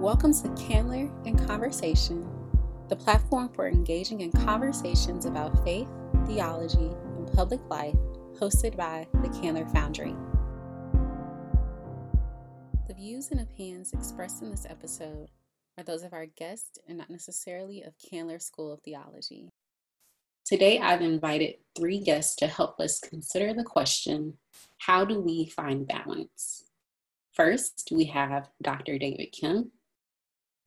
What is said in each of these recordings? Welcome to Candler in Conversation, the platform for engaging in conversations about faith, theology, and public life, hosted by the Candler Foundry. The views and opinions expressed in this episode are those of our guests and not necessarily of Candler School of Theology. Today, I've invited three guests to help us consider the question, how do we find balance? First, we have Dr. David Kim.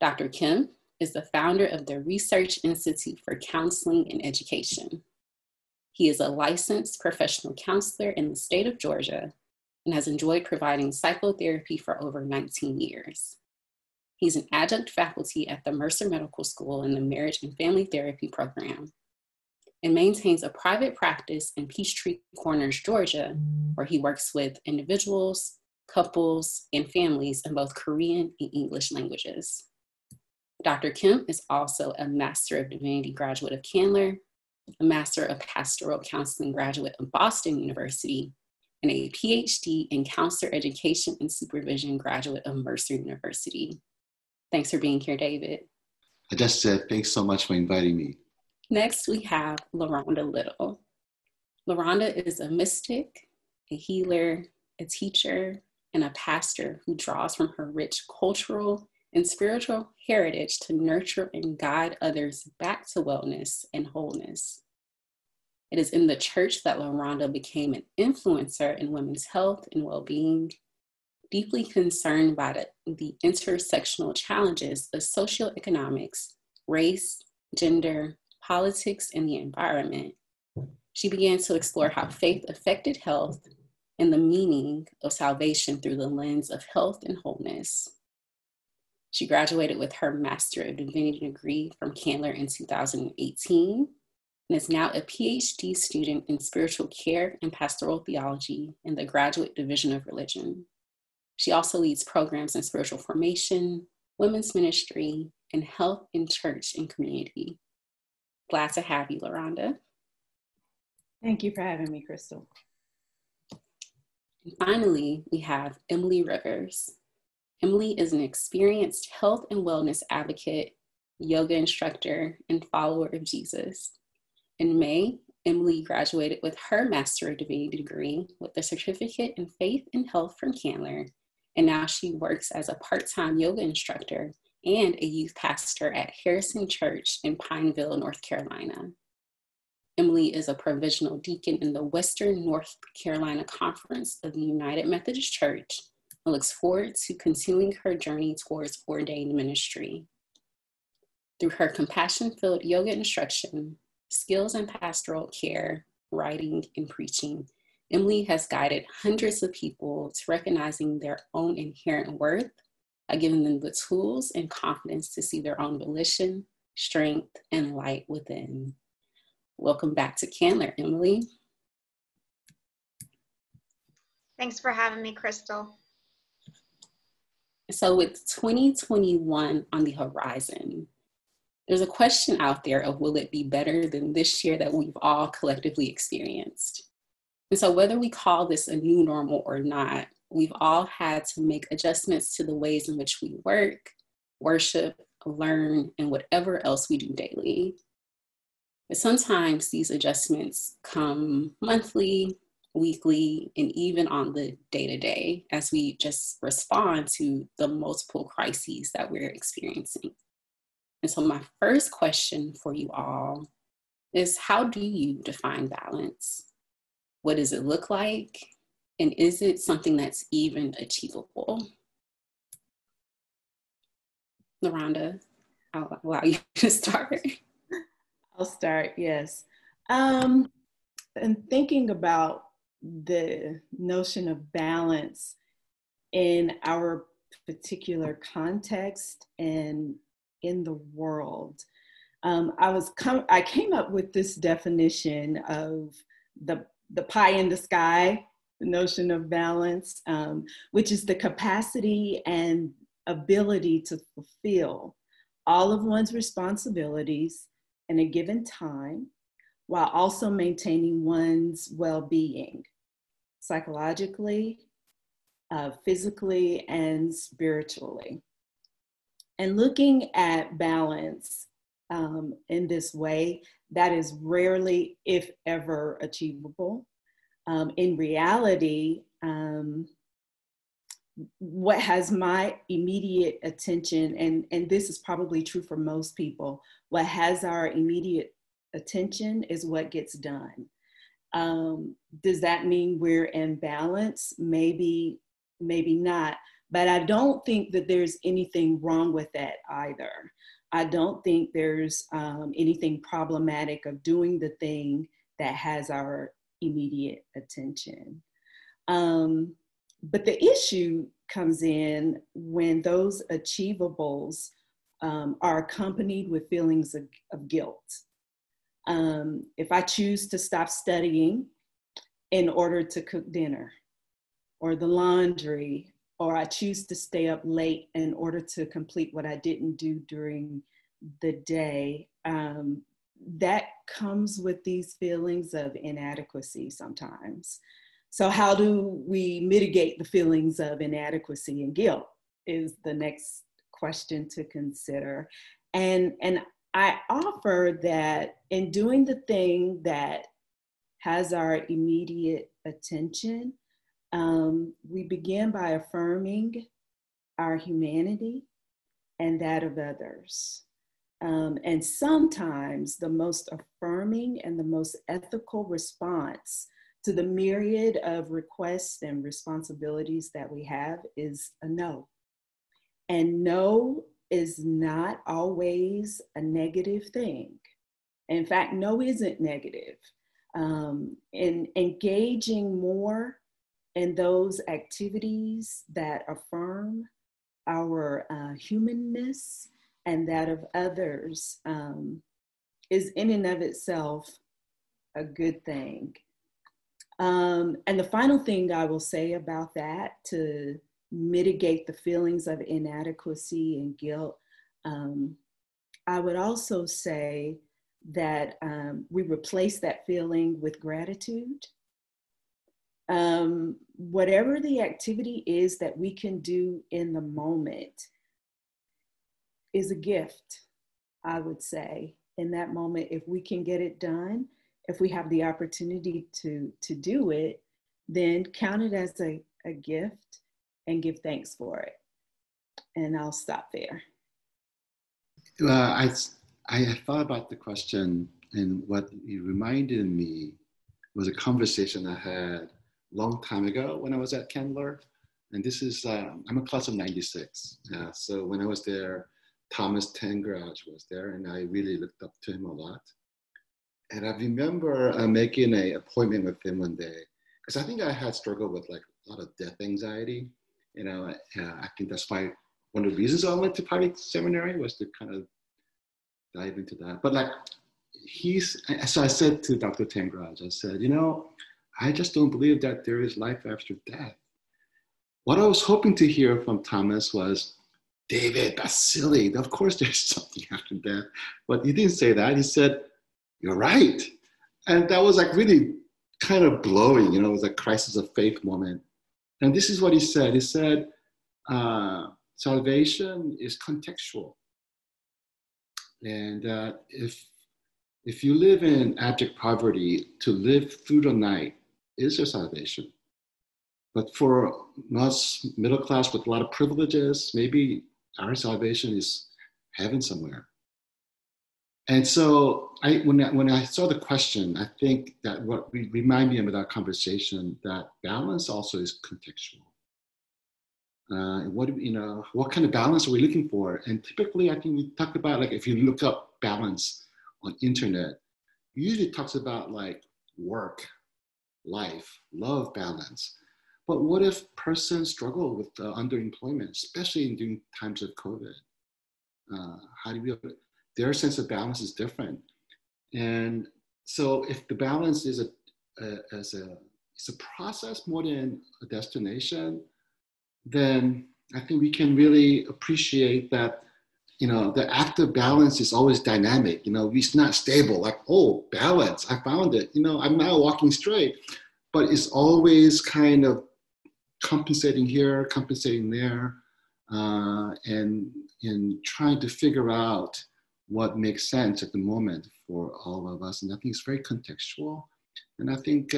Dr. Kim is the founder of the Research Institute for Counseling and Education. He is a licensed professional counselor in the state of Georgia and has enjoyed providing psychotherapy for over 19 years. He's an adjunct faculty at the Mercer Medical School in the Marriage and Family Therapy program and maintains a private practice in Peachtree Corners, Georgia, where he works with individuals, couples, and families in both Korean and English languages. Dr. Kim is also a Master of Divinity graduate of Candler, a Master of Pastoral Counseling graduate of Boston University, and a PhD in Counselor Education and Supervision graduate of Mercer University. Thanks for being here, David. I just said, thanks so much for inviting me. Next, we have LaRonda Little. LaRonda is a mystic, a healer, a teacher, and a pastor who draws from her rich cultural and spiritual heritage to nurture and guide others back to wellness and wholeness. It is in the church that LaRonda became an influencer in women's health and well-being, deeply concerned by the intersectional challenges of socioeconomics, race, gender, politics, and the environment. She began to explore how faith affected health and the meaning of salvation through the lens of health and wholeness. She graduated with her Master of Divinity degree from Candler in 2018 and is now a PhD student in spiritual care and pastoral theology in the graduate division of religion. She also leads programs in spiritual formation, women's ministry, and health in church and community. Glad to have you, LaRonda. Thank you for having me, Crystal. And finally, we have Emily Rivers. Emily is an experienced health and wellness advocate, yoga instructor, and follower of Jesus. In May, Emily graduated with her Master of Divinity degree with a certificate in faith and health from Candler, and now she works as a part-time yoga instructor and a youth pastor at Harrison Church in Pineville, North Carolina. Emily is a provisional deacon in the Western North Carolina Conference of the United Methodist Church and looks forward to continuing her journey towards ordained ministry. Through her compassion-filled yoga instruction, skills in pastoral care, writing, and preaching, Emily has guided hundreds of people to recognizing their own inherent worth by giving them the tools and confidence to see their own volition, strength, and light within. Welcome back to Candler, Emily. Thanks for having me, Crystal. So with 2021 on the horizon, there's a question out there of will it be better than this year that we've all collectively experienced? And so whether we call this a new normal or not, we've all had to make adjustments to the ways in which we work, worship, learn, and whatever else we do daily. But sometimes these adjustments come monthly, weekly, and even on the day-to-day as we just respond to the multiple crises that we're experiencing. And so my first question for you all is, how do you define balance? What does it look like? And is it something that's even achievable? LaRonda, I'll allow you to start. I'll start, yes. And thinking about the notion of balance in our particular context and in the world, I came up with this definition of the pie in the sky, the notion of balance, which is the capacity and ability to fulfill all of one's responsibilities in a given time, while also maintaining one's well-being, psychologically, physically, and spiritually. And looking at balance in this way, that is rarely, if ever, achievable. In reality, what has my immediate attention, and this is probably true for most people, what has our immediate attention is what gets done. Does that mean we're in balance? Maybe, maybe not. But I don't think that there's anything wrong with that either. I don't think there's anything problematic of doing the thing that has our immediate attention. But the issue comes in when those achievables are accompanied with feelings of guilt. If I choose to stop studying in order to cook dinner or the laundry, or I choose to stay up late in order to complete what I didn't do during the day, that comes with these feelings of inadequacy sometimes. So how do we mitigate the feelings of inadequacy and guilt is the next question to consider. And I offer that in doing the thing that has our immediate attention, we begin by affirming our humanity and that of others. And sometimes the most affirming and the most ethical response to the myriad of requests and responsibilities that we have is a no. And no is not always a negative thing. In fact, no isn't negative. And engaging more and those activities that affirm our humanness and that of others is in and of itself a good thing. And the final thing I will say about that to mitigate the feelings of inadequacy and guilt, I would also say that we replace that feeling with gratitude. Whatever the activity is that we can do in the moment is a gift, I would say, in that moment. If we can get it done, if we have the opportunity to do it, then count it as a gift and give thanks for it. And I'll stop there. I thought about the question, and what you reminded me was a conversation I had long time ago when I was at Candler. And this is, I'm a class of 96. So when I was there, Thomas Thangaraj was there, and I really looked up to him a lot. And I remember making an appointment with him one day, because I think I had struggled with like a lot of death anxiety. You know, I think that's why one of the reasons I went to private seminary was to kind of dive into that. But like so I said to Dr. Thangaraj, I said, you know, I just don't believe that there is life after death. What I was hoping to hear from Thomas was, David, that's silly. Of course there's something after death. But he didn't say that. He said, you're right. And that was like really kind of blowing, you know, it was a crisis of faith moment. And this is what he said. He said, salvation is contextual. And if you live in abject poverty, to live through the night is your salvation. But for us middle class with a lot of privileges, maybe our salvation is heaven somewhere. And so when I saw the question, I think that what reminded me of that conversation, that balance also is contextual. What kind of balance are we looking for? And typically, I think we talk about, like, if you look up balance on internet, usually talks about like work, life, love balance. But what if persons struggle with underemployment, especially during times of COVID? Their sense of balance is different. And so if the balance is a process more than a destination, then I think we can really appreciate that, you know, the act of balance is always dynamic. You know, it's not stable, like, oh, balance, I found it. You know, I'm now walking straight, but it's always kind of compensating here, compensating there. and in trying to figure out what makes sense at the moment for all of us. And I think it's very contextual. And I think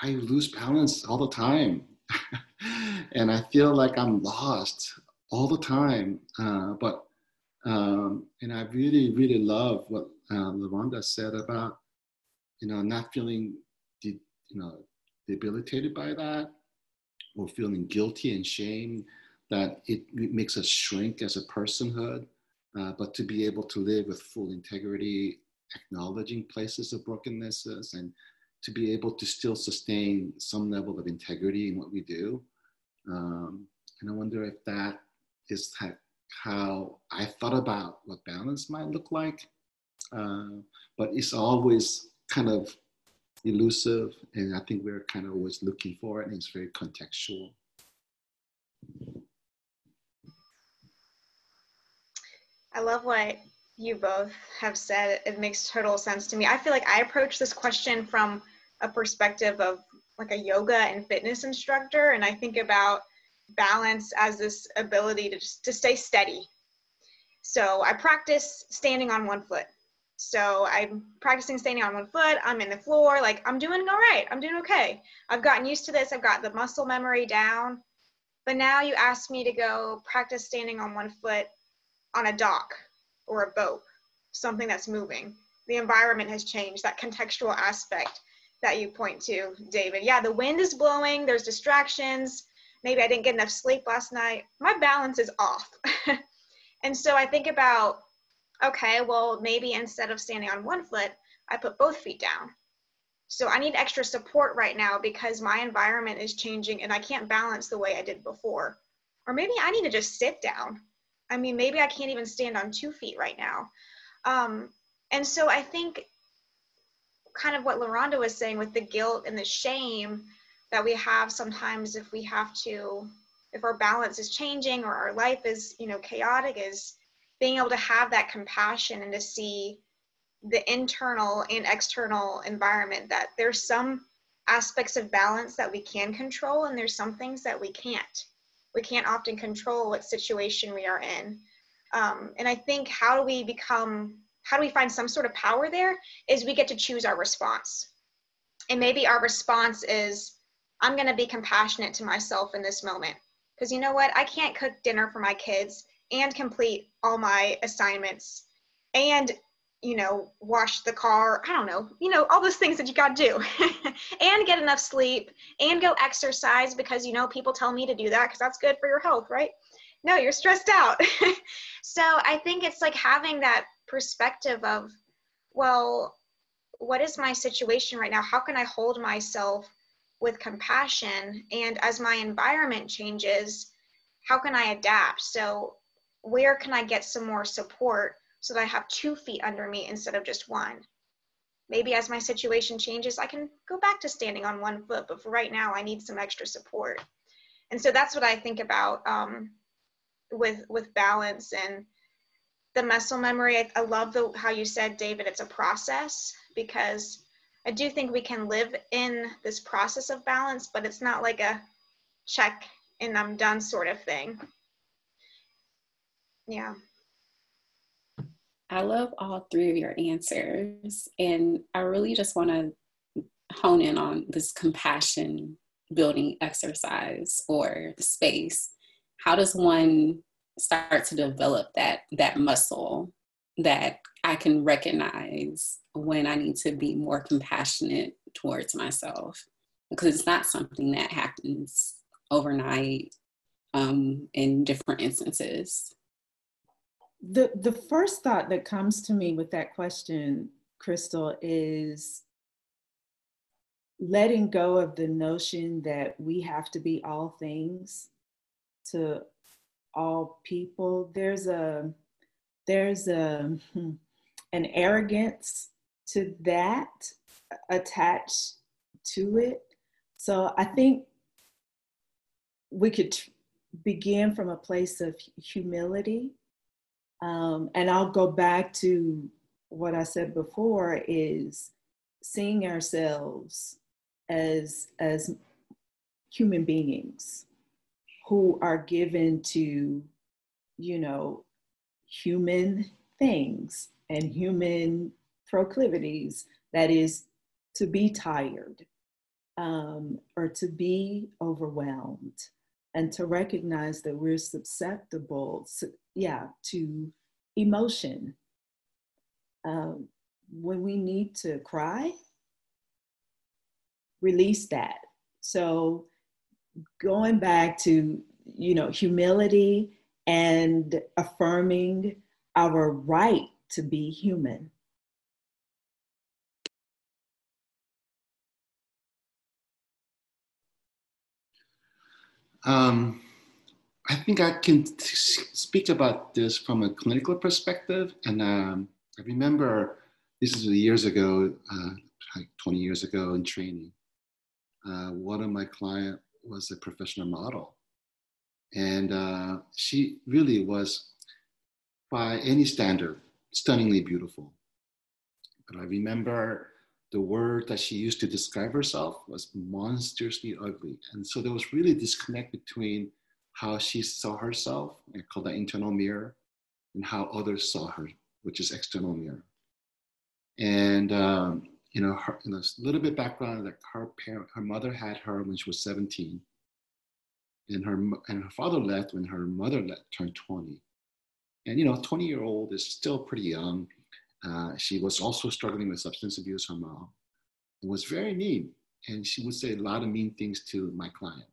I lose balance all the time. And I feel like I'm lost all the time. And I really, really love what LaRonda said about, you know, not feeling, debilitated by that, or feeling guilty and shame that it makes us shrink as a personhood, but to be able to live with full integrity, acknowledging places of brokennesses, and to be able to still sustain some level of integrity in what we do. And I wonder if that is how I thought about what balance might look like, but it's always kind of elusive, and I think we're kind of always looking for it, and it's very contextual. I love what you both have said. It makes total sense to me. I feel like I approach this question from a perspective of like a yoga and fitness instructor, and I think about balance as this ability to stay steady. So I practice standing on one foot. So I'm practicing standing on one foot, I'm in the floor, like I'm doing all right, I'm doing okay. I've gotten used to this, I've got the muscle memory down, but now you ask me to go practice standing on one foot on a dock or a boat, something that's moving. The environment has changed, that contextual aspect that you point to, David. Yeah, the wind is blowing, there's distractions, maybe I didn't get enough sleep last night, my balance is off. And so I think about, okay, well, maybe instead of standing on one foot, I put both feet down. So I need extra support right now because my environment is changing and I can't balance the way I did before. Or maybe I need to just sit down. I mean, maybe I can't even stand on 2 feet right now. And so I think kind of what LaRonda was saying with the guilt and the shame that we have sometimes if we have to, if our balance is changing or our life is, you know, chaotic, is being able to have that compassion and to see the internal and external environment, that there's some aspects of balance that we can control and there's some things that we can't. We can't often control what situation we are in. And I think how do we find some sort of power there is we get to choose our response. And maybe our response is, I'm gonna be compassionate to myself in this moment. Because you know what, I can't cook dinner for my kids and complete all my assignments and, you know, wash the car, I don't know, you know, all those things that you got to do and get enough sleep and go exercise because, you know, people tell me to do that because that's good for your health, right? No, you're stressed out. So I think it's like having that perspective of, well, what is my situation right now? How can I hold myself with compassion? And as my environment changes, how can I adapt? So where can I get some more support so that I have 2 feet under me instead of just one? Maybe as my situation changes, I can go back to standing on one foot, but for right now, I need some extra support. And so that's what I think about with balance and the muscle memory. I love how you said, David, it's a process, because I do think we can live in this process of balance, but it's not like a check and I'm done sort of thing. Yeah. I love all three of your answers, and I really just want to hone in on this compassion building exercise or space. How does one start to develop that muscle that I can recognize when I need to be more compassionate towards myself? Because it's not something that happens overnight in different instances. The first thought that comes to me with that question, Crystal, is letting go of the notion that we have to be all things to all people. There's an arrogance to that attached to it. So I think we could begin from a place of humility. And I'll go back to what I said before, is seeing ourselves as human beings who are given to, you know, human things and human proclivities, that is to be tired or to be overwhelmed, and to recognize that we're susceptible to emotion. When we need to cry, release that. So going back to, you know, humility and affirming our right to be human. I think I can speak about this from a clinical perspective. And I remember, this is years ago, like 20 years ago in training, one of my clients was a professional model. And she really was, by any standard, stunningly beautiful. But I remember the word that she used to describe herself was monstrously ugly. And so there was really a disconnect between how she saw herself, I call that internal mirror, and how others saw her, which is external mirror. And, you know, a little bit background, like her mother had her when she was 17. And her father left when her mother turned 20. And, you know, 20-year-old is still pretty young. She was also struggling with substance abuse, her mom. It was very mean. And she would say a lot of mean things to my client.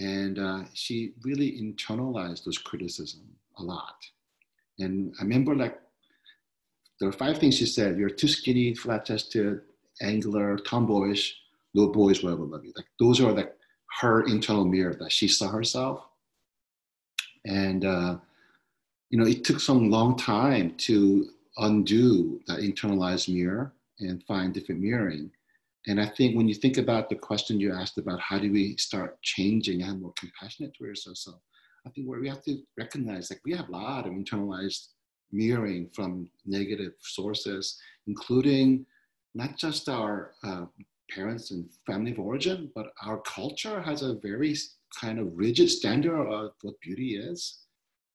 And she really internalized those criticisms a lot. And I remember, like, there were 5 things she said. You're too skinny, flat-chested, angular, tomboyish, little boys will ever love you. Like, those are like her internal mirror that she saw herself. And, you know, it took some long time to undo that internalized mirror and find different mirroring. And I think when you think about the question you asked about how do we start changing and more compassionate towards ourselves, I think where we have to recognize, like, we have a lot of internalized mirroring from negative sources, including not just our parents and family of origin, but our culture has a very kind of rigid standard of what beauty is.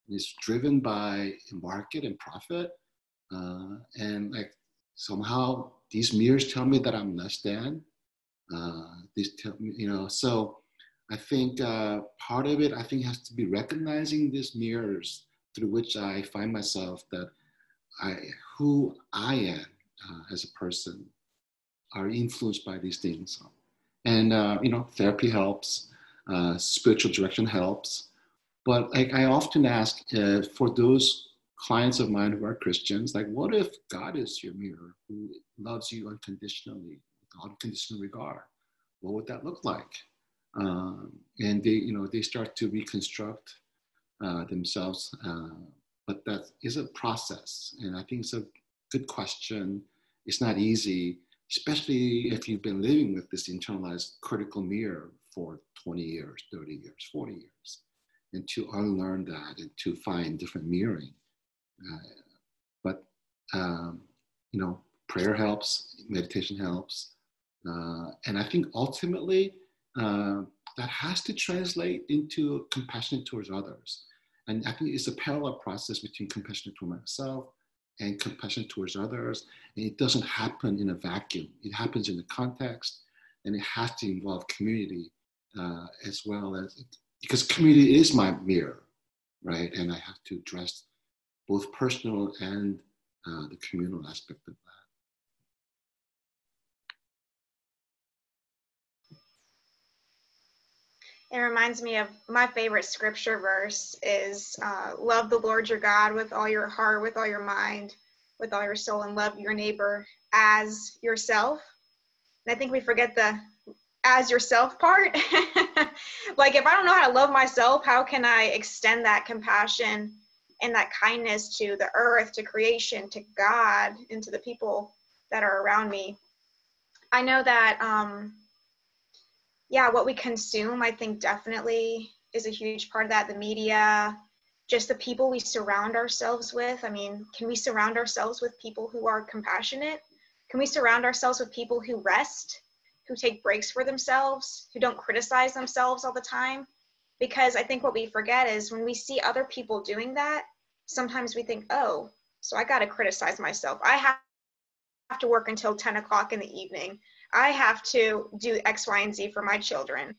It's driven by market and profit. And like somehow these mirrors tell me that I'm less than. These tell me, you know, so I think part of it, I think, has to be recognizing these mirrors through which I find myself, that who I am as a person are influenced by these things. And, you know, therapy helps, spiritual direction helps. But like, I often ask for those clients of mine who are Christians, like, what if God is your mirror who loves you unconditionally, with unconditional regard? What would that look like? And they, you know, they start to reconstruct themselves, but that is a process. And I think it's a good question. It's not easy, especially if you've been living with this internalized critical mirror for 20 years, 30 years, 40 years, and to unlearn that and to find different mirroring. But, you know, prayer helps, meditation helps. And I think ultimately that has to translate into compassion towards others. And I think it's a parallel process between compassion towards myself and compassion towards others. And it doesn't happen in a vacuum. It happens in the context, and it has to involve community as well, as, because community is my mirror, right? And I have to address both personal and the communal aspect of that. It reminds me of my favorite scripture verse is, love the Lord your God with all your heart, with all your mind, with all your soul, and love your neighbor as yourself. And I think we forget the as yourself part. Like, if I don't know how to love myself, how can I extend that compassion and that kindness to the earth, to creation, to God, and to the people that are around me? I know that, what we consume, I think, definitely is a huge part of that. The media, just the people we surround ourselves with. I mean, can we surround ourselves with people who are compassionate? Can we surround ourselves with people who rest, who take breaks for themselves, who don't criticize themselves all the time? Because I think what we forget is when we see other people doing that, sometimes we think, oh, so I got to criticize myself. I have to work until 10 o'clock in the evening. I have to do X, Y, and Z for my children.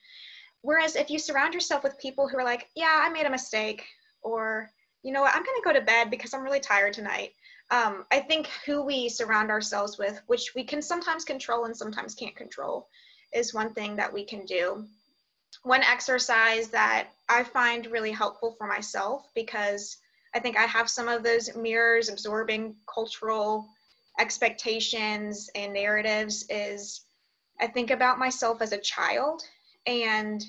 Whereas if you surround yourself with people who are like, yeah, I made a mistake, or, you know what, I'm going to go to bed because I'm really tired tonight. I think who we surround ourselves with, which we can sometimes control and sometimes can't control, is one thing that we can do. One exercise that I find really helpful for myself, because I think I have some of those mirrors absorbing cultural expectations and narratives, is I think about myself as a child. And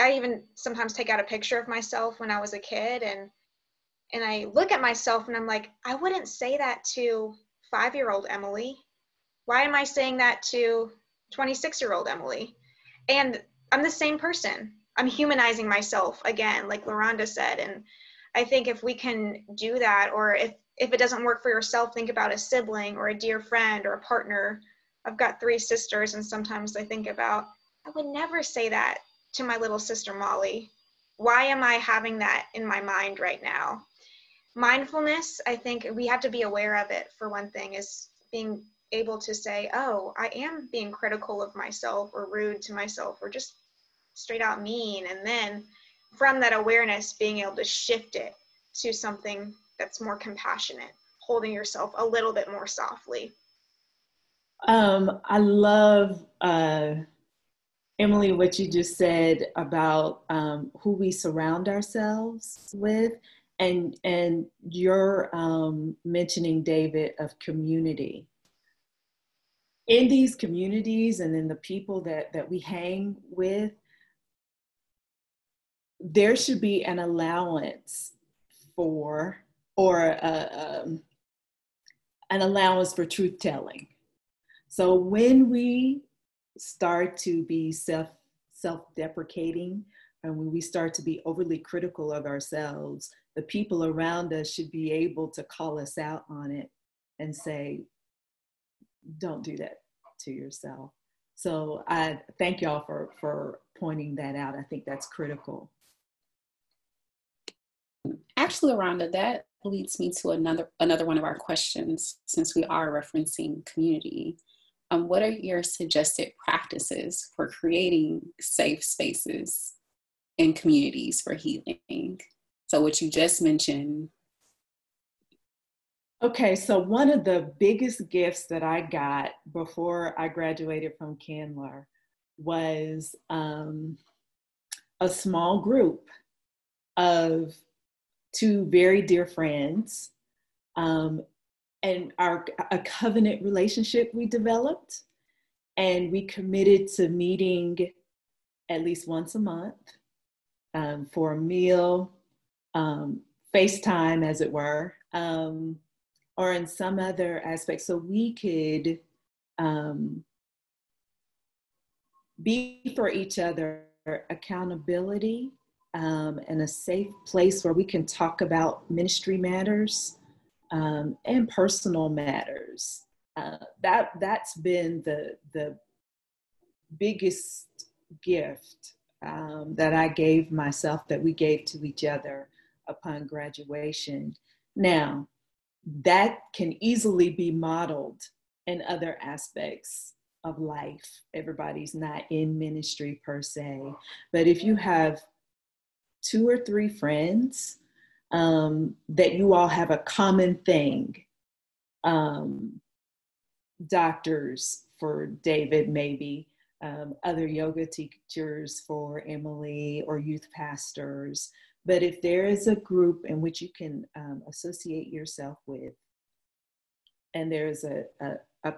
I even sometimes take out a picture of myself when I was a kid, and I look at myself and I'm like, I wouldn't say that to 5-year-old Emily. Why am I saying that to 26-year-old Emily? And I'm the same person. I'm humanizing myself again, like LaRonda said. And I think if we can do that, or if it doesn't work for yourself, think about a sibling or a dear friend or a partner. I've got 3 sisters, and sometimes I think about, I would never say that to my little sister Molly. Why am I having that in my mind right now? Mindfulness, I think we have to be aware of it, for one thing, is being able to say, oh, I am being critical of myself or rude to myself or just straight out mean. And then from that awareness, being able to shift it to something that's more compassionate, holding yourself a little bit more softly. I love, Emily, what you just said about who we surround ourselves with, and you're mentioning, David, of community. In these communities and in the people that we hang with, there should be an allowance for, an allowance for truth-telling. So when we start to be self-deprecating, and when we start to be overly critical of ourselves, the people around us should be able to call us out on it and say, don't do that to yourself. So I thank y'all for pointing that out. I think that's critical. Actually, Rhonda, that leads me to another one of our questions, since we are referencing community. What are your suggested practices for creating safe spaces and communities for healing? So what you just mentioned. Okay, so one of the biggest gifts that I got before I graduated from Candler was a small group of 2 very dear friends, and a covenant relationship we developed, and we committed to meeting at least once a month for a meal, FaceTime as it were, or in some other aspect, so we could be for each other accountability, and a safe place where we can talk about ministry matters and personal matters. That's been the biggest gift that I gave myself, that we gave to each other upon graduation. Now, that can easily be modeled in other aspects of life. Everybody's not in ministry per se, but if you have 2 or 3 friends that you all have a common thing. Doctors for David, maybe, other yoga teachers for Emily, or youth pastors. But if there is a group in which you can associate yourself with, and there's a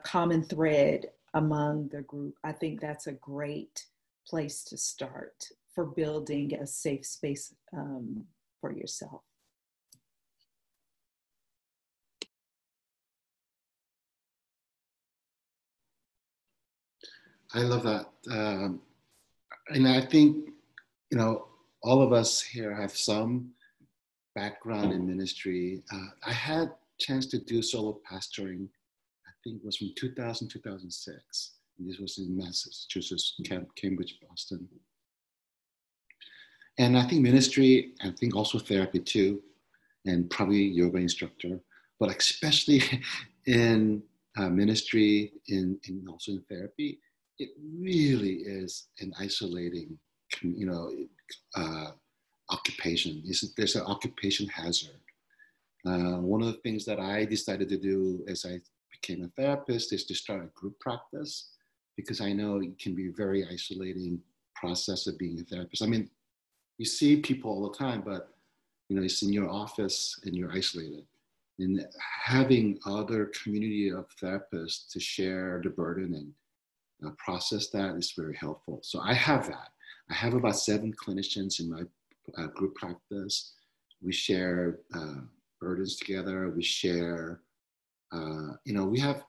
common thread among the group, I think that's a great place to start for building a safe space for yourself. I love that. And I think, you know, all of us here have some background in ministry. I had a chance to do solo pastoring, I think it was from 2000, 2006. And this was in Massachusetts, Cambridge, Boston. And I think ministry, I think also therapy too, and probably yoga instructor, but especially in ministry and also in therapy, it really is an isolating, you know, occupation. There's an occupation hazard. One of the things that I decided to do as I became a therapist is to start a group practice, because I know it can be a very isolating process of being a therapist. I mean, you see people all the time, but you know, it's in your office and you're isolated. And having other community of therapists to share the burden and process that is very helpful. So I have that. I have about 7 clinicians in my group practice. We share burdens together. We share, you know, we have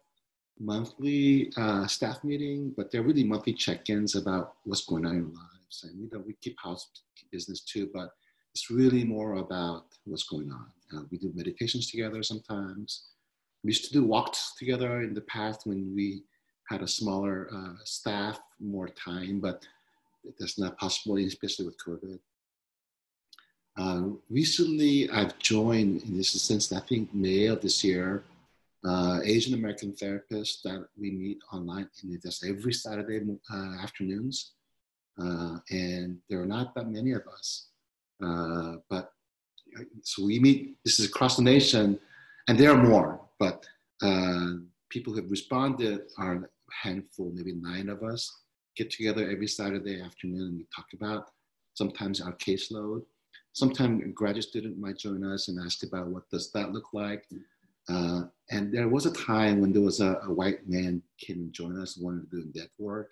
monthly staff meeting, but they're really monthly check-ins about what's going on in our lives. And you know, we keep house business too, but it's really more about what's going on. We do meditations together sometimes. We used to do walks together in the past when we had a smaller staff, more time, but that's not possible, especially with COVID. Recently, I've joined, in this instance, I think May of this year, Asian American therapists that we meet online, and that's every Saturday afternoons. And there are not that many of us. But so we meet, this is across the nation, and there are more, but people who have responded are a handful, maybe 9 of us, get together every Saturday afternoon and we talk about sometimes our caseload. Sometimes a graduate student might join us and ask about what does that look like. And there was a time when there was a white man came and joined us, wanted to do network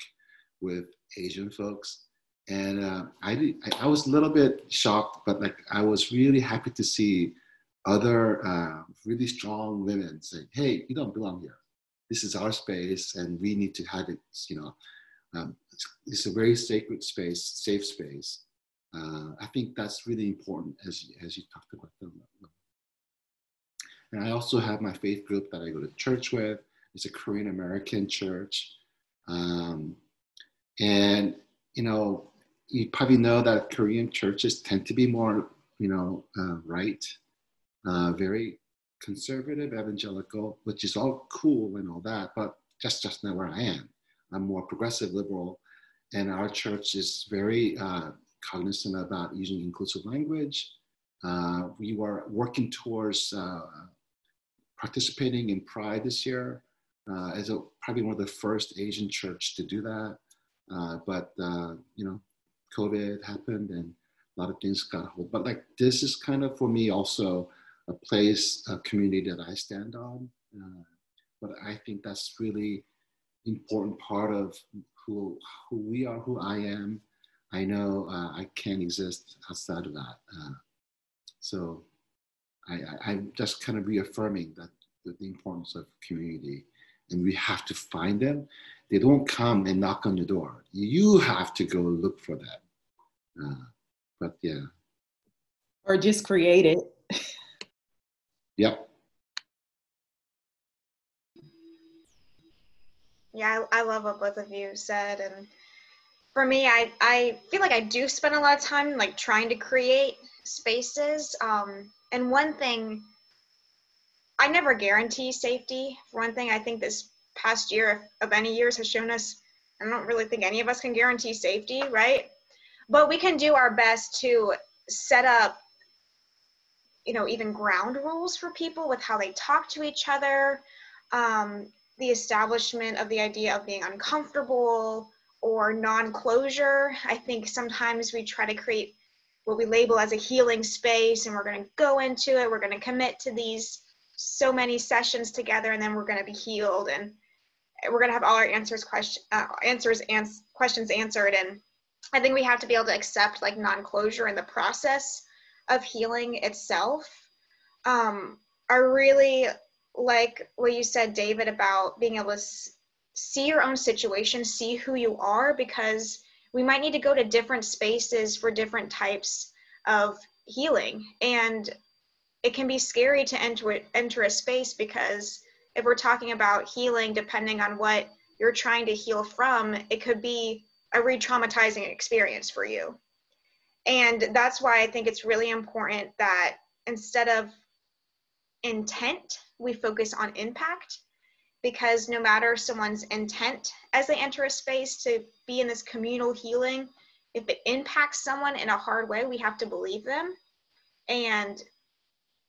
with Asian folks. And I was a little bit shocked, but like I was really happy to see other really strong women say, hey, you don't belong here. This is our space and we need to have it, you know. It's a very sacred space, safe space. I think that's really important as you talked about them. And I also have my faith group that I go to church with. It's a Korean American church. And, you know, you probably know that Korean churches tend to be more, you know, right, very conservative, evangelical, which is all cool and all that, but just not where I am. I'm more progressive, liberal, and our church is very cognizant about using inclusive language. We were working towards participating in Pride this year as probably one of the first Asian church to do that. But you know, COVID happened and a lot of things got hold. But like this is kind of for me also a place, a community that I stand on. But I think that's really important part of who we are, who I am. I know I can't exist outside of that. So I'm just kind of reaffirming that the importance of community, and we have to find them. They don't come and knock on your door. You have to go look for them. But yeah. Or just create it. Yep. Yeah, I love what both of you said. And for me, I feel like I do spend a lot of time like trying to create spaces. And one thing, I never guarantee safety. One thing I think this past year of any years has shown us, I don't really think any of us can guarantee safety, right? But we can do our best to set up, you know, even ground rules for people with how they talk to each other. The establishment of the idea of being uncomfortable or non-closure. I think sometimes we try to create what we label as a healing space, and we're going to go into it, we're going to commit to these so many sessions together, and then we're going to be healed and we're going to have all our questions answered. And I think we have to be able to accept like non-closure in the process of healing itself. I really like what you said, David, about being able to see your own situation, see who you are, because we might need to go to different spaces for different types of healing. And it can be scary to enter a space, because if we're talking about healing, depending on what you're trying to heal from, it could be a re-traumatizing experience for you. And that's why I think it's really important that instead of intent, we focus on impact, because no matter someone's intent as they enter a space to be in this communal healing, if it impacts someone in a hard way, we have to believe them. And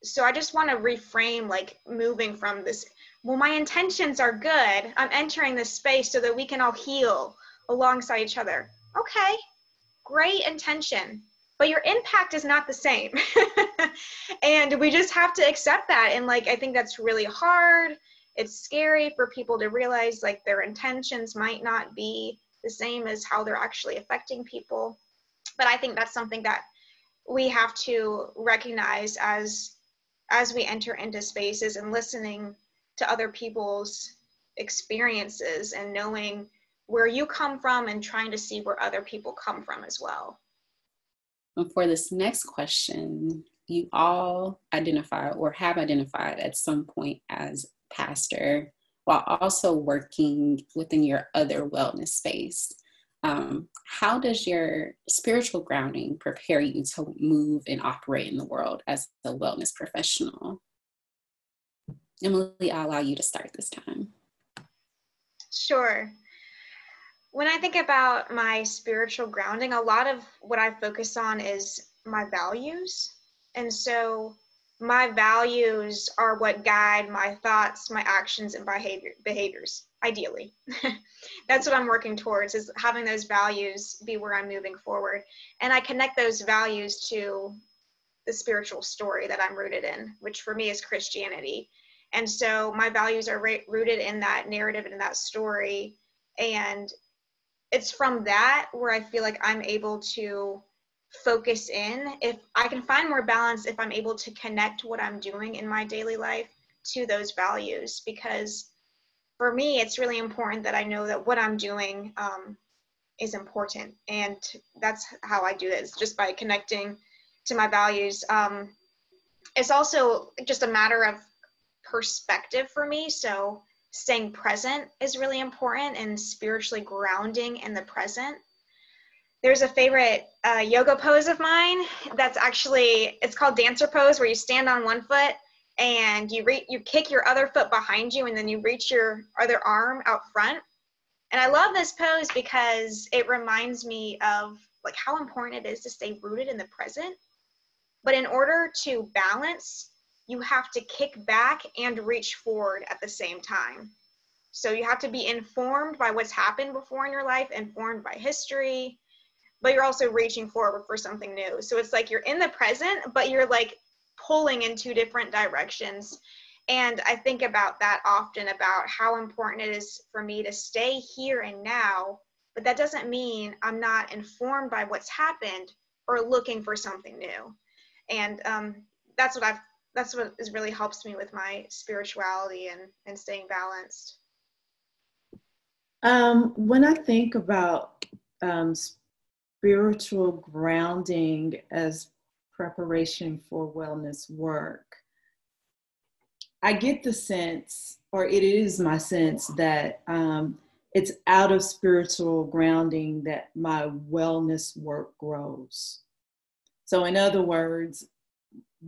so I just want to reframe, like, moving from this, well, my intentions are good, I'm entering this space so that we can all heal alongside each other. Okay, great intention, but your impact is not the same. And we just have to accept that. And, like, I think that's really hard. It's scary for people to realize, like, their intentions might not be the same as how they're actually affecting people. But I think that's something that we have to recognize as we enter into spaces, and listening to other people's experiences and knowing where you come from and trying to see where other people come from as well. And for this next question, you all identify or have identified at some point as pastor, while also working within your other wellness space. How does your spiritual grounding prepare you to move and operate in the world as a wellness professional? Emily, I'll allow you to start this time. Sure. When I think about my spiritual grounding, a lot of what I focus on is my values. And so my values are what guide my thoughts, my actions, and behaviors, ideally. That's what I'm working towards, is having those values be where I'm moving forward. And I connect those values to the spiritual story that I'm rooted in, which for me is Christianity. And so my values are rooted in that narrative and in that story. And it's from that where I feel like I'm able to focus in. If I can find more balance, if I'm able to connect what I'm doing in my daily life to those values, because for me, it's really important that I know that what I'm doing is important. And that's how I do this, just by connecting to my values. It's also just a matter of perspective for me. So staying present is really important, and spiritually grounding in the present. There's a favorite yoga pose of mine that's actually, it's called dancer pose, where you stand on one foot and you kick your other foot behind you, and then you reach your other arm out front. And I love this pose because it reminds me of, like, how important it is to stay rooted in the present. But in order to balance, you have to kick back and reach forward at the same time. So you have to be informed by what's happened before in your life, informed by history, but you're also reaching forward for something new. So it's like you're in the present, but you're, like, pulling in two different directions. And I think about that often, about how important it is for me to stay here and now, but that doesn't mean I'm not informed by what's happened or looking for something new. And that's what is really helps me with my spirituality and staying balanced. When I think about spiritual grounding as preparation for wellness work, I get the sense, or it is my sense, that it's out of spiritual grounding that my wellness work grows. So in other words,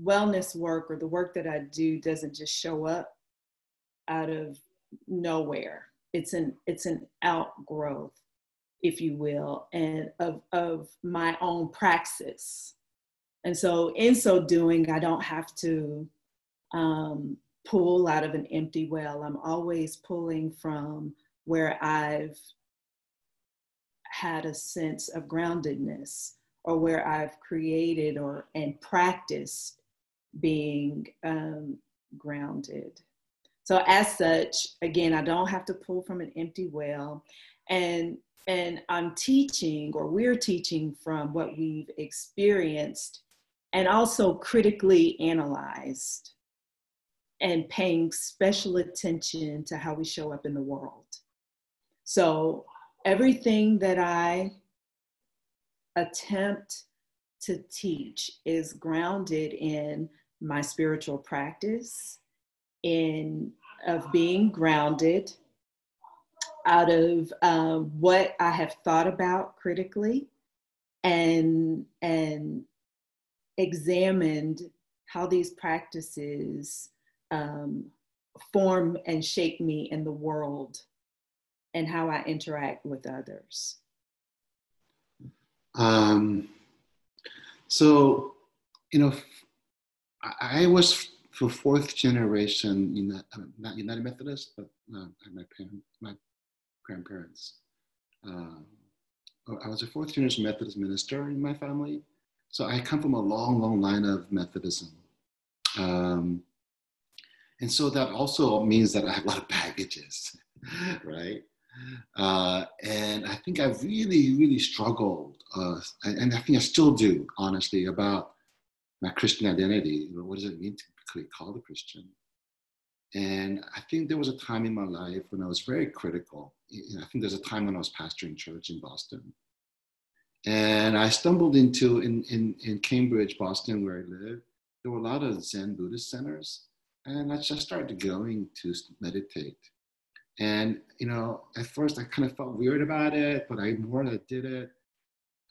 wellness work, or the work that I do, doesn't just show up out of nowhere. It's an outgrowth, if you will, and of my own praxis. And so in so doing, I don't have to pull out of an empty well. I'm always pulling from where I've had a sense of groundedness, or where I've created and practiced being grounded. So as such, again, I don't have to pull from an empty well. And I'm teaching, or we're teaching, from what we've experienced, and also critically analyzed and paying special attention to how we show up in the world. So everything that I attempt to teach is grounded in my spiritual practice, of being grounded out of what I have thought about critically, and examined how these practices form and shape me in the world and how I interact with others. So, you know, I was for fourth generation, not United Methodist, but my grandparents. I was a fourth generation Methodist minister in my family. So I come from a long, long line of Methodism. And so that also means that I have a lot of baggages, right? And I think I really, really struggled, and I think I still do, honestly, about my Christian identity. You know, what does it mean to be called a Christian? And I think there was a time in my life when I was very critical. You know, I think there's a time when I was pastoring church in Boston. And I stumbled into, in Cambridge, Boston, where I lived, there were a lot of Zen Buddhist centers. And I just started going to meditate. And, you know, at first I kind of felt weird about it, but the more I did it,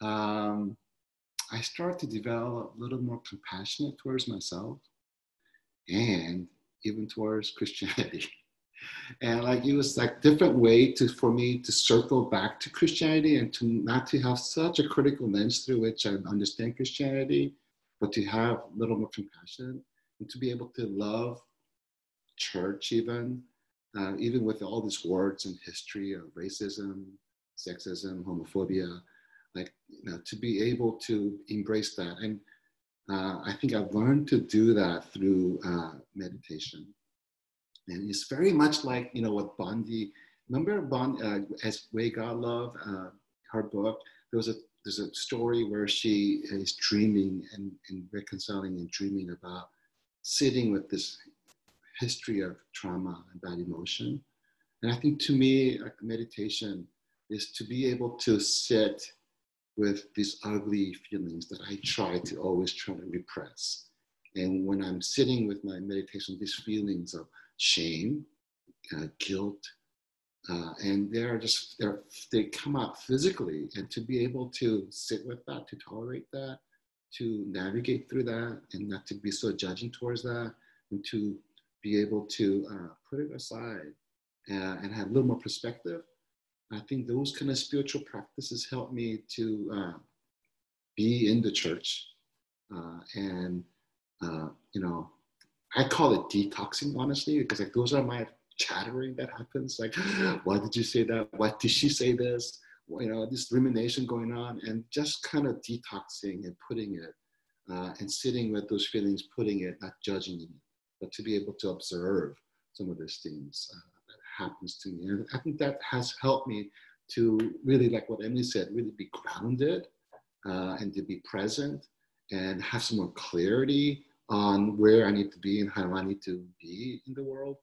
I started to develop a little more compassionate towards myself and even towards Christianity. And like, it was like different way for me to circle back to Christianity and to not to have such a critical lens through which I understand Christianity, but to have a little more compassion and to be able to love church even with all these words and history of racism, sexism, homophobia, like, you know, to be able to embrace that. And I think I've learned to do that through meditation. And it's very much like, you know, what Bondi, remember Bondi, As Way God Love, her book, there's a story where she is dreaming and reconciling and dreaming about sitting with this history of trauma and bad emotion. And I think to me, meditation is to be able to sit with these ugly feelings that I always try to repress. And when I'm sitting with my meditation, these feelings of shame, guilt, and they come out physically. And to be able to sit with that, to tolerate that, to navigate through that, and not to be so judging towards that, and to be able to put it aside and have a little more perspective. I think those kind of spiritual practices help me to be in the church. You know, I call it detoxing, honestly, because like those are my chattering that happens. Like, why did you say that? Why did she say this? You know, this rumination going on, and just kind of detoxing and putting it and sitting with those feelings, putting it, not judging it, but to be able to observe some of those things that happens to me. And I think that has helped me to really, like what Emily said, really be grounded and to be present and have some more clarity on where I need to be and how I need to be in the world.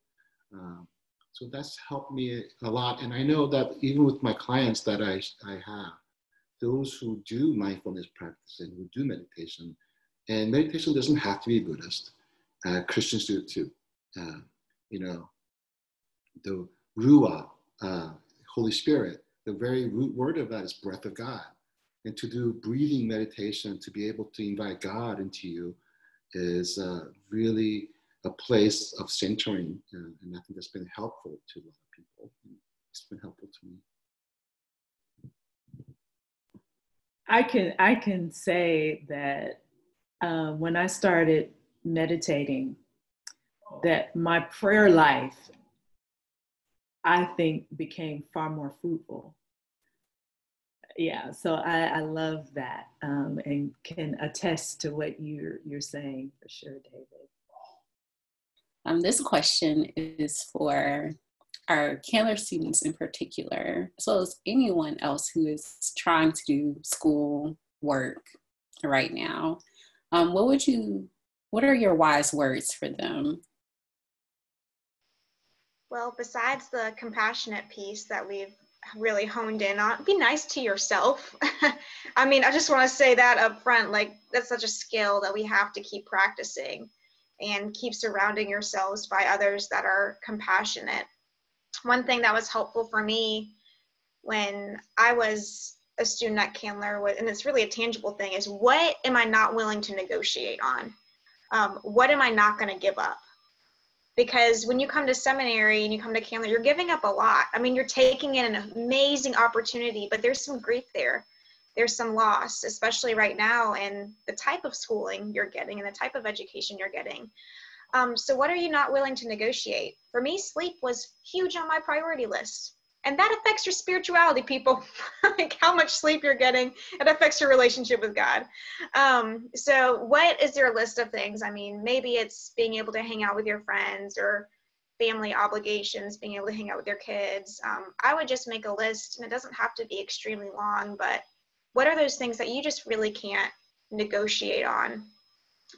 So that's helped me a lot. And I know that even with my clients that I have, those who do mindfulness practice and who do meditation, and meditation doesn't have to be Buddhist. Christians do it too. You know, the Ruah, Holy Spirit, the very root word of that is breath of God. And to do breathing meditation, to be able to invite God into you is really a place of centering. And I think that's been helpful to a lot of people. It's been helpful to me. I can say that when I started meditating, that my prayer life, I think, became far more fruitful. Yeah, so I love that and can attest to what you're saying for sure, David. This question is for our Candler students in particular, as well as anyone else who is trying to do school work right now. What are your wise words for them? Well, besides the compassionate piece that we've really honed in on, be nice to yourself. I mean, I just want to say that up front, like that's such a skill that we have to keep practicing and keep surrounding yourselves by others that are compassionate. One thing that was helpful for me when I was a student at Candler was, and it's really a tangible thing, is what am I not willing to negotiate on? What am I not going to give up? Because when you come to seminary and you come to Candler, you're giving up a lot. I mean, you're taking in an amazing opportunity, but there's some grief there. There's some loss, especially right now, and the type of schooling you're getting and the type of education you're getting. So what are you not willing to negotiate? For me, sleep was huge on my priority list. And that affects your spirituality, people. Like how much sleep you're getting, it affects your relationship with God. So what is your list of things? I mean, maybe it's being able to hang out with your friends or family obligations, being able to hang out with your kids. I would just make a list, and it doesn't have to be extremely long, but what are those things that you just really can't negotiate on?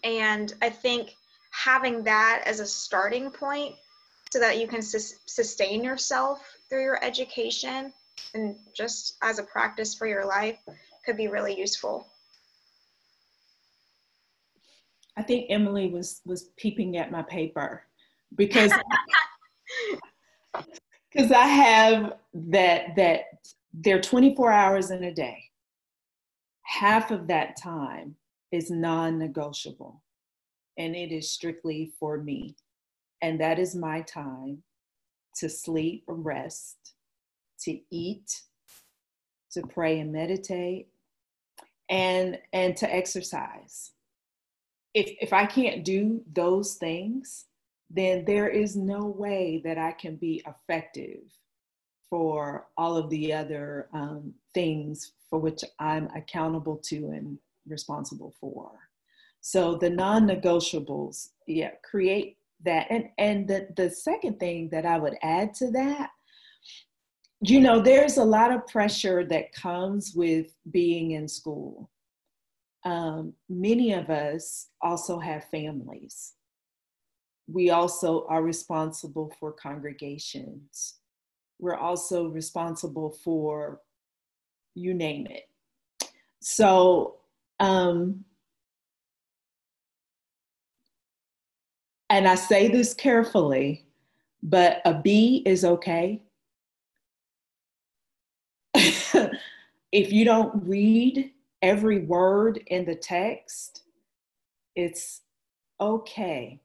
And I think having that as a starting point so that you can sustain yourself through your education and just as a practice for your life could be really useful. I think Emily was peeping at my paper because I have that there are 24 hours in a day. Half of that time is non-negotiable, and it is strictly for me. And that is my time to sleep and rest, to eat, to pray and meditate, and to exercise. If I can't do those things, then there is no way that I can be effective for all of the other things for which I'm accountable to and responsible for. So the non-negotiables, yeah, create that. And the second thing that I would add to that, you know, there's a lot of pressure that comes with being in school. Many of us also have families. We also are responsible for congregations. We're also responsible for, you name it. So, and I say this carefully, but a B is okay. If you don't read every word in the text, it's okay.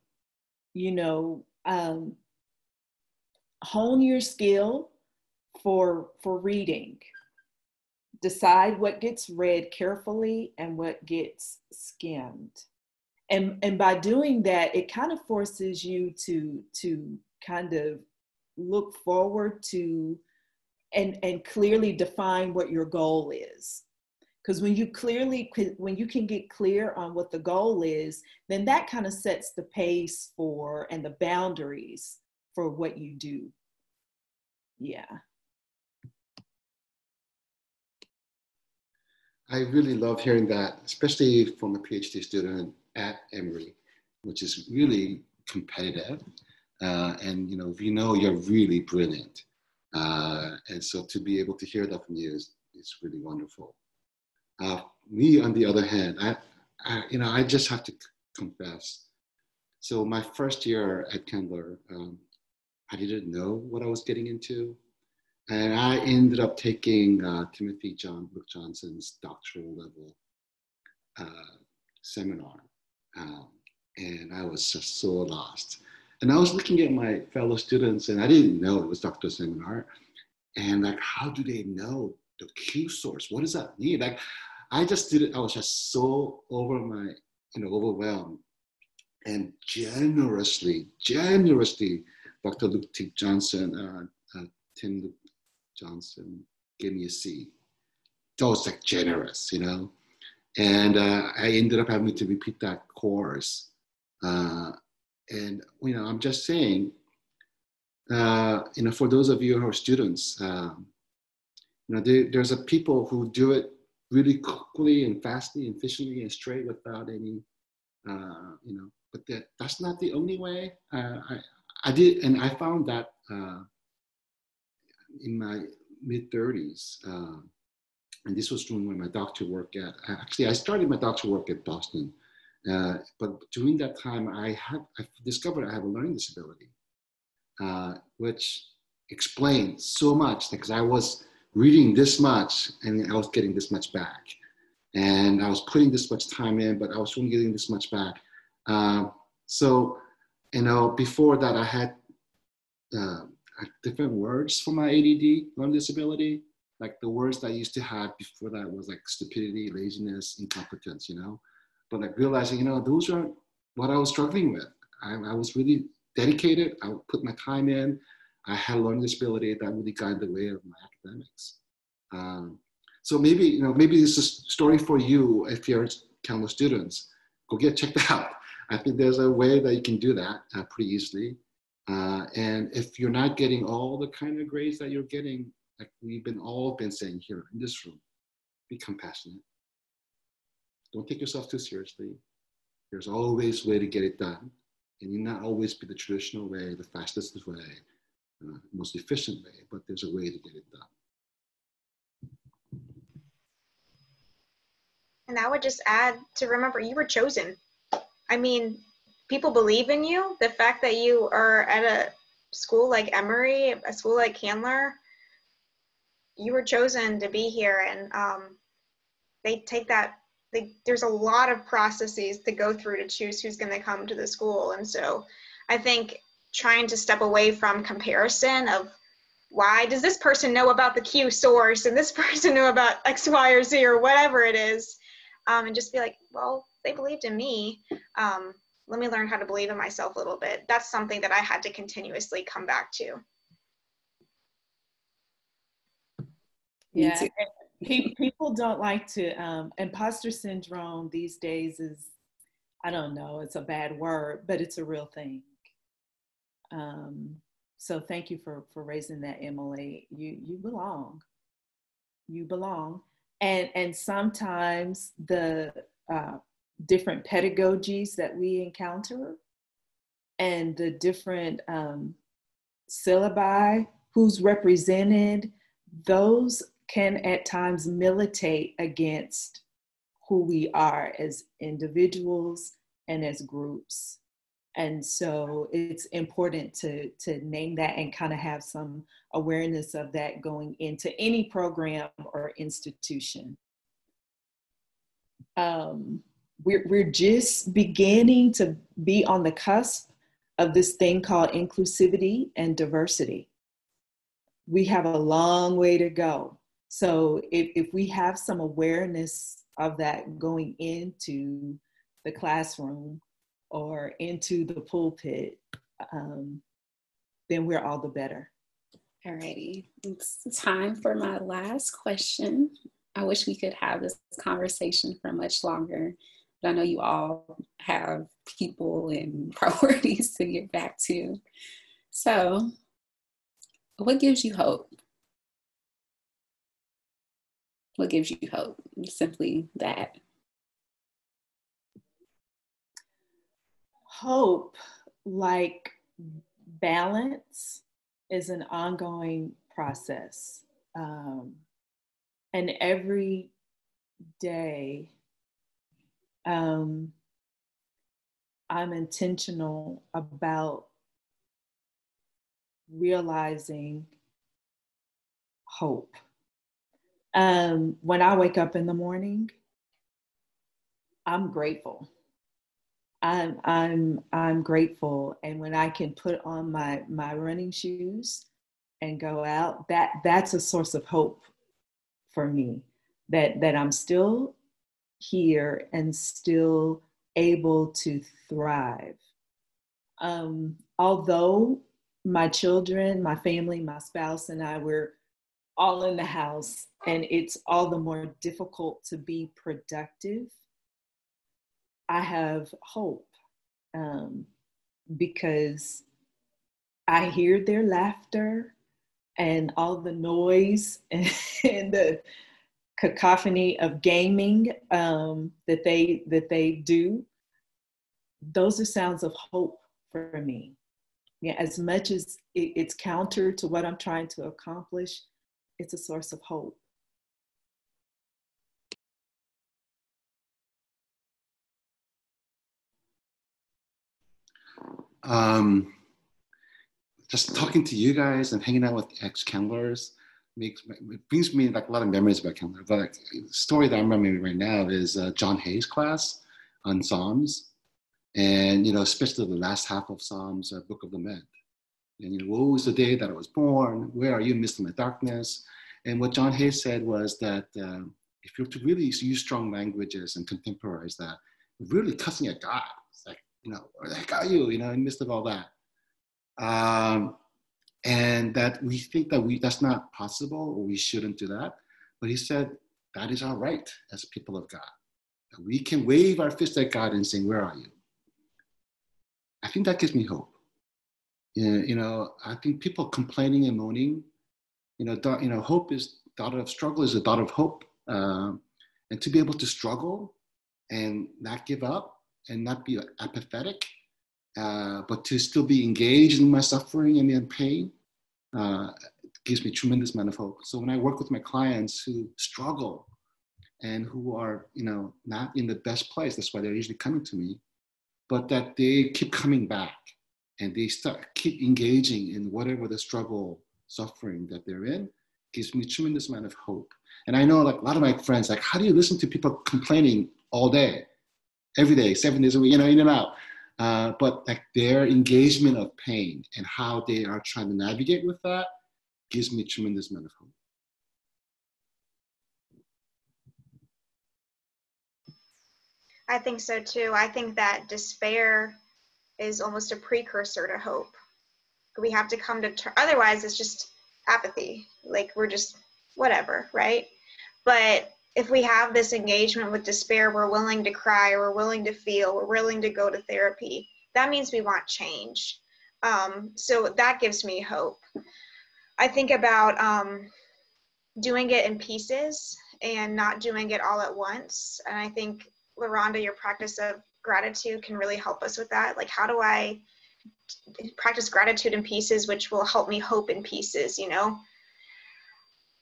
You know, hone your skill for reading. Decide what gets read carefully and what gets skimmed. And by doing that, it kind of forces you to kind of look forward to and clearly define what your goal is. Because when you can get clear on what the goal is, then that kind of sets the pace for and the boundaries for what you do. Yeah. I really love hearing that, especially from a PhD student at Emory, which is really competitive. And, you know, we know you're really brilliant. And so to be able to hear that from you is really wonderful. Me, on the other hand, I just have to confess. So my first year at Candler, I didn't know what I was getting into. And I ended up taking Timothy John Luke Johnson's doctoral level seminar. And I was just so lost. And I was looking at my fellow students and I didn't know it was doctoral seminar. And like, how do they know the Q source? What does that mean? Like, I was just so overwhelmed. And generously, Dr. Luke T. Johnson, Tim Johnson, gave me a C. That was like generous, you know? And I ended up having to repeat that course. And, you know, I'm just saying, you know, for those of you who are students, you know, there's a people who do it really quickly and fastly and efficiently and straight without any, you know, but that's not the only way. I found that in my mid-30s, and this was during my doctoral work I started my doctoral work at Boston, but during that time, I discovered I have a learning disability, which explains so much because I was reading this much and I was getting this much back. And I was putting this much time in, but I was only getting this much back. So, you know, before that I had different words for my ADD, learning disability. Like the words that I used to have before that was like stupidity, laziness, incompetence, you know? But like realizing, you know, those are what I was struggling with. I was really dedicated. I would put my time in. I had a learning disability that really got in the way of my academics. So maybe, you know, maybe this is a story for you if you're Candler students. Go get checked out. I think there's a way that you can do that pretty easily. And if you're not getting all the kind of grades that you're getting, like we've been all been saying here in this room, be compassionate. Don't take yourself too seriously. There's always a way to get it done. And you not always be the traditional way, the fastest way, most efficient way, but there's a way to get it done. And I would just add to remember you were chosen. I mean, people believe in you. The fact that you are at a school like Emory, a school like Candler, you were chosen to be here, and they take that, there's a lot of processes to go through to choose who's going to come to the school. And so I think trying to step away from comparison of why does this person know about the Q source and this person knew about X, Y, or Z or whatever it is, and just be like, well, they believed in me. Let me learn how to believe in myself a little bit. That's something that I had to continuously come back to. Yeah, people don't like to, imposter syndrome these days is, I don't know, it's a bad word, but it's a real thing. So thank you for raising that, Emily. You belong. And sometimes the different pedagogies that we encounter and the different syllabi, who's represented, those can at times militate against who we are as individuals and as groups. And so it's important to name that and kind of have some awareness of that going into any program or institution. We're just beginning to be on the cusp of this thing called inclusivity and diversity. We have a long way to go. So if we have some awareness of that going into the classroom or into the pulpit, then we're all the better. All righty, it's time for my last question. I wish we could have this conversation for much longer, but I know you all have people and priorities to get back to. So, what gives you hope? What gives you hope? Simply that. Hope, like balance, is an ongoing process. And every day, I'm intentional about realizing hope. When I wake up in the morning, I'm grateful. I'm grateful. And when I can put on my running shoes and go out, that's a source of hope for me, that I'm still here and still able to thrive. Although my children, my family, my spouse, and I were all in the house, and it's all the more difficult to be productive, I have hope because I hear their laughter and all the noise and the cacophony of gaming that they do. Those are sounds of hope for me. Yeah, as much as it's counter to what I'm trying to accomplish, it's a source of hope. Just talking to you guys and hanging out with ex-Candlers, brings me like a lot of memories about Candler. But like, the story that I'm remembering right now is John Hayes' class on Psalms, and you know, especially the last half of Psalms, Book of Lament. And you know, woe is the day that I was born. Where are you, mist in the darkness? And what John Hayes said was that if you're to really use strong languages and contemporize that, you're really cussing at God. It's like, you know, where the heck are you? You know, in the midst of all that. And that we think that that's not possible, or we shouldn't do that. But he said, that is our right as people of God. That we can wave our fist at God and saying, where are you? I think that gives me hope. You know, I think people complaining and moaning, hope is daughter of struggle is a daughter of hope. And to be able to struggle and not give up and not be apathetic, but to still be engaged in my suffering and in pain, gives me a tremendous amount of hope. So when I work with my clients who struggle and who are, you know, not in the best place, that's why they're usually coming to me, but that they keep coming back and they keep engaging in whatever the struggle, suffering that they're in, gives me a tremendous amount of hope. And I know like a lot of my friends, like, how do you listen to people complaining all day, every day, 7 days a week, you know, in and out? But like their engagement of pain and how they are trying to navigate with that gives me a tremendous amount of hope. I think so too. I think that despair is almost a precursor to hope. We have to come to terms, otherwise it's just apathy. Like we're just whatever, right? But if we have this engagement with despair, we're willing to cry, we're willing to feel, we're willing to go to therapy. That means we want change. So that gives me hope. I think about doing it in pieces and not doing it all at once. And I think, LaRonda, your practice of gratitude can really help us with that. Like, how do I practice gratitude in pieces, which will help me hope in pieces, you know?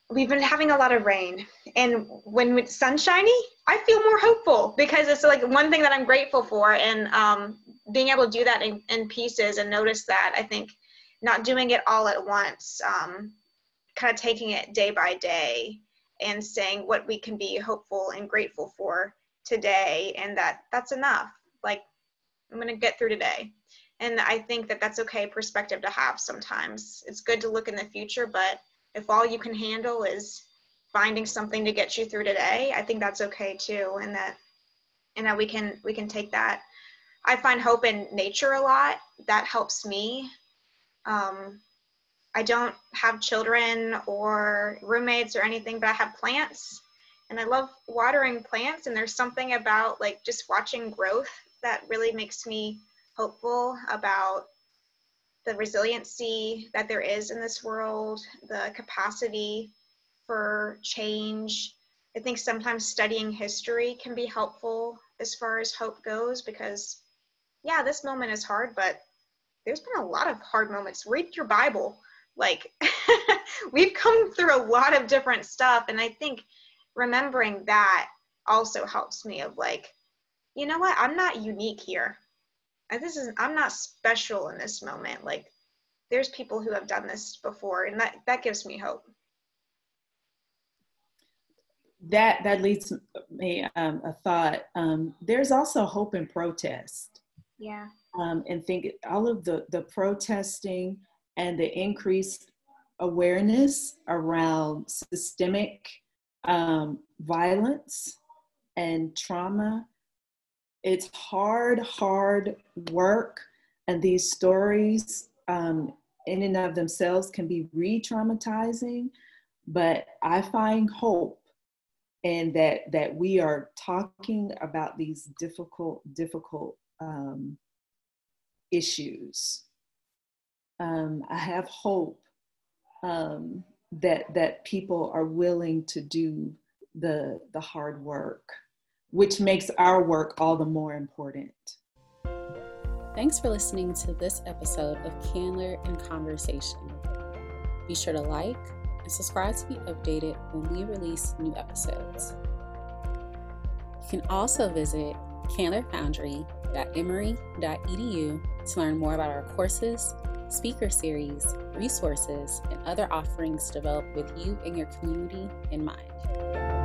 We've been having a lot of rain, and when it's sunshiny, I feel more hopeful because it's like one thing that I'm grateful for, and being able to do that in pieces and notice that, I think not doing it all at once, kind of taking it day by day and saying what we can be hopeful and grateful for today, and that's enough. Like, I'm going to get through today. And I think that that's okay perspective to have sometimes. It's good to look in the future, but if all you can handle is finding something to get you through today, I think that's okay too. And that we can take that. I find hope in nature a lot. That helps me. I don't have children or roommates or anything, but I have plants, and I love watering plants. And there's something about like just watching growth that really makes me hopeful about the resiliency that there is in this world, the capacity for change. I think sometimes studying history can be helpful as far as hope goes, because yeah, this moment is hard, but there's been a lot of hard moments. Read your Bible. Like we've come through a lot of different stuff. And I think remembering that also helps me of like, you know what? I'm not unique here. I'm not special in this moment. Like there's people who have done this before, and that gives me hope. That leads me a thought. There's also hope in protest. Yeah. And think all of the protesting and the increased awareness around systemic violence and trauma. It's hard work, and these stories in and of themselves can be re-traumatizing, but I find hope in that we are talking about these difficult issues. I have hope that people are willing to do the hard work, which makes our work all the more important. Thanks for listening to this episode of Candler in Conversation. Be sure to like and subscribe to be updated when we release new episodes. You can also visit candlerfoundry.emory.edu to learn more about our courses, speaker series, resources, and other offerings developed with you and your community in mind.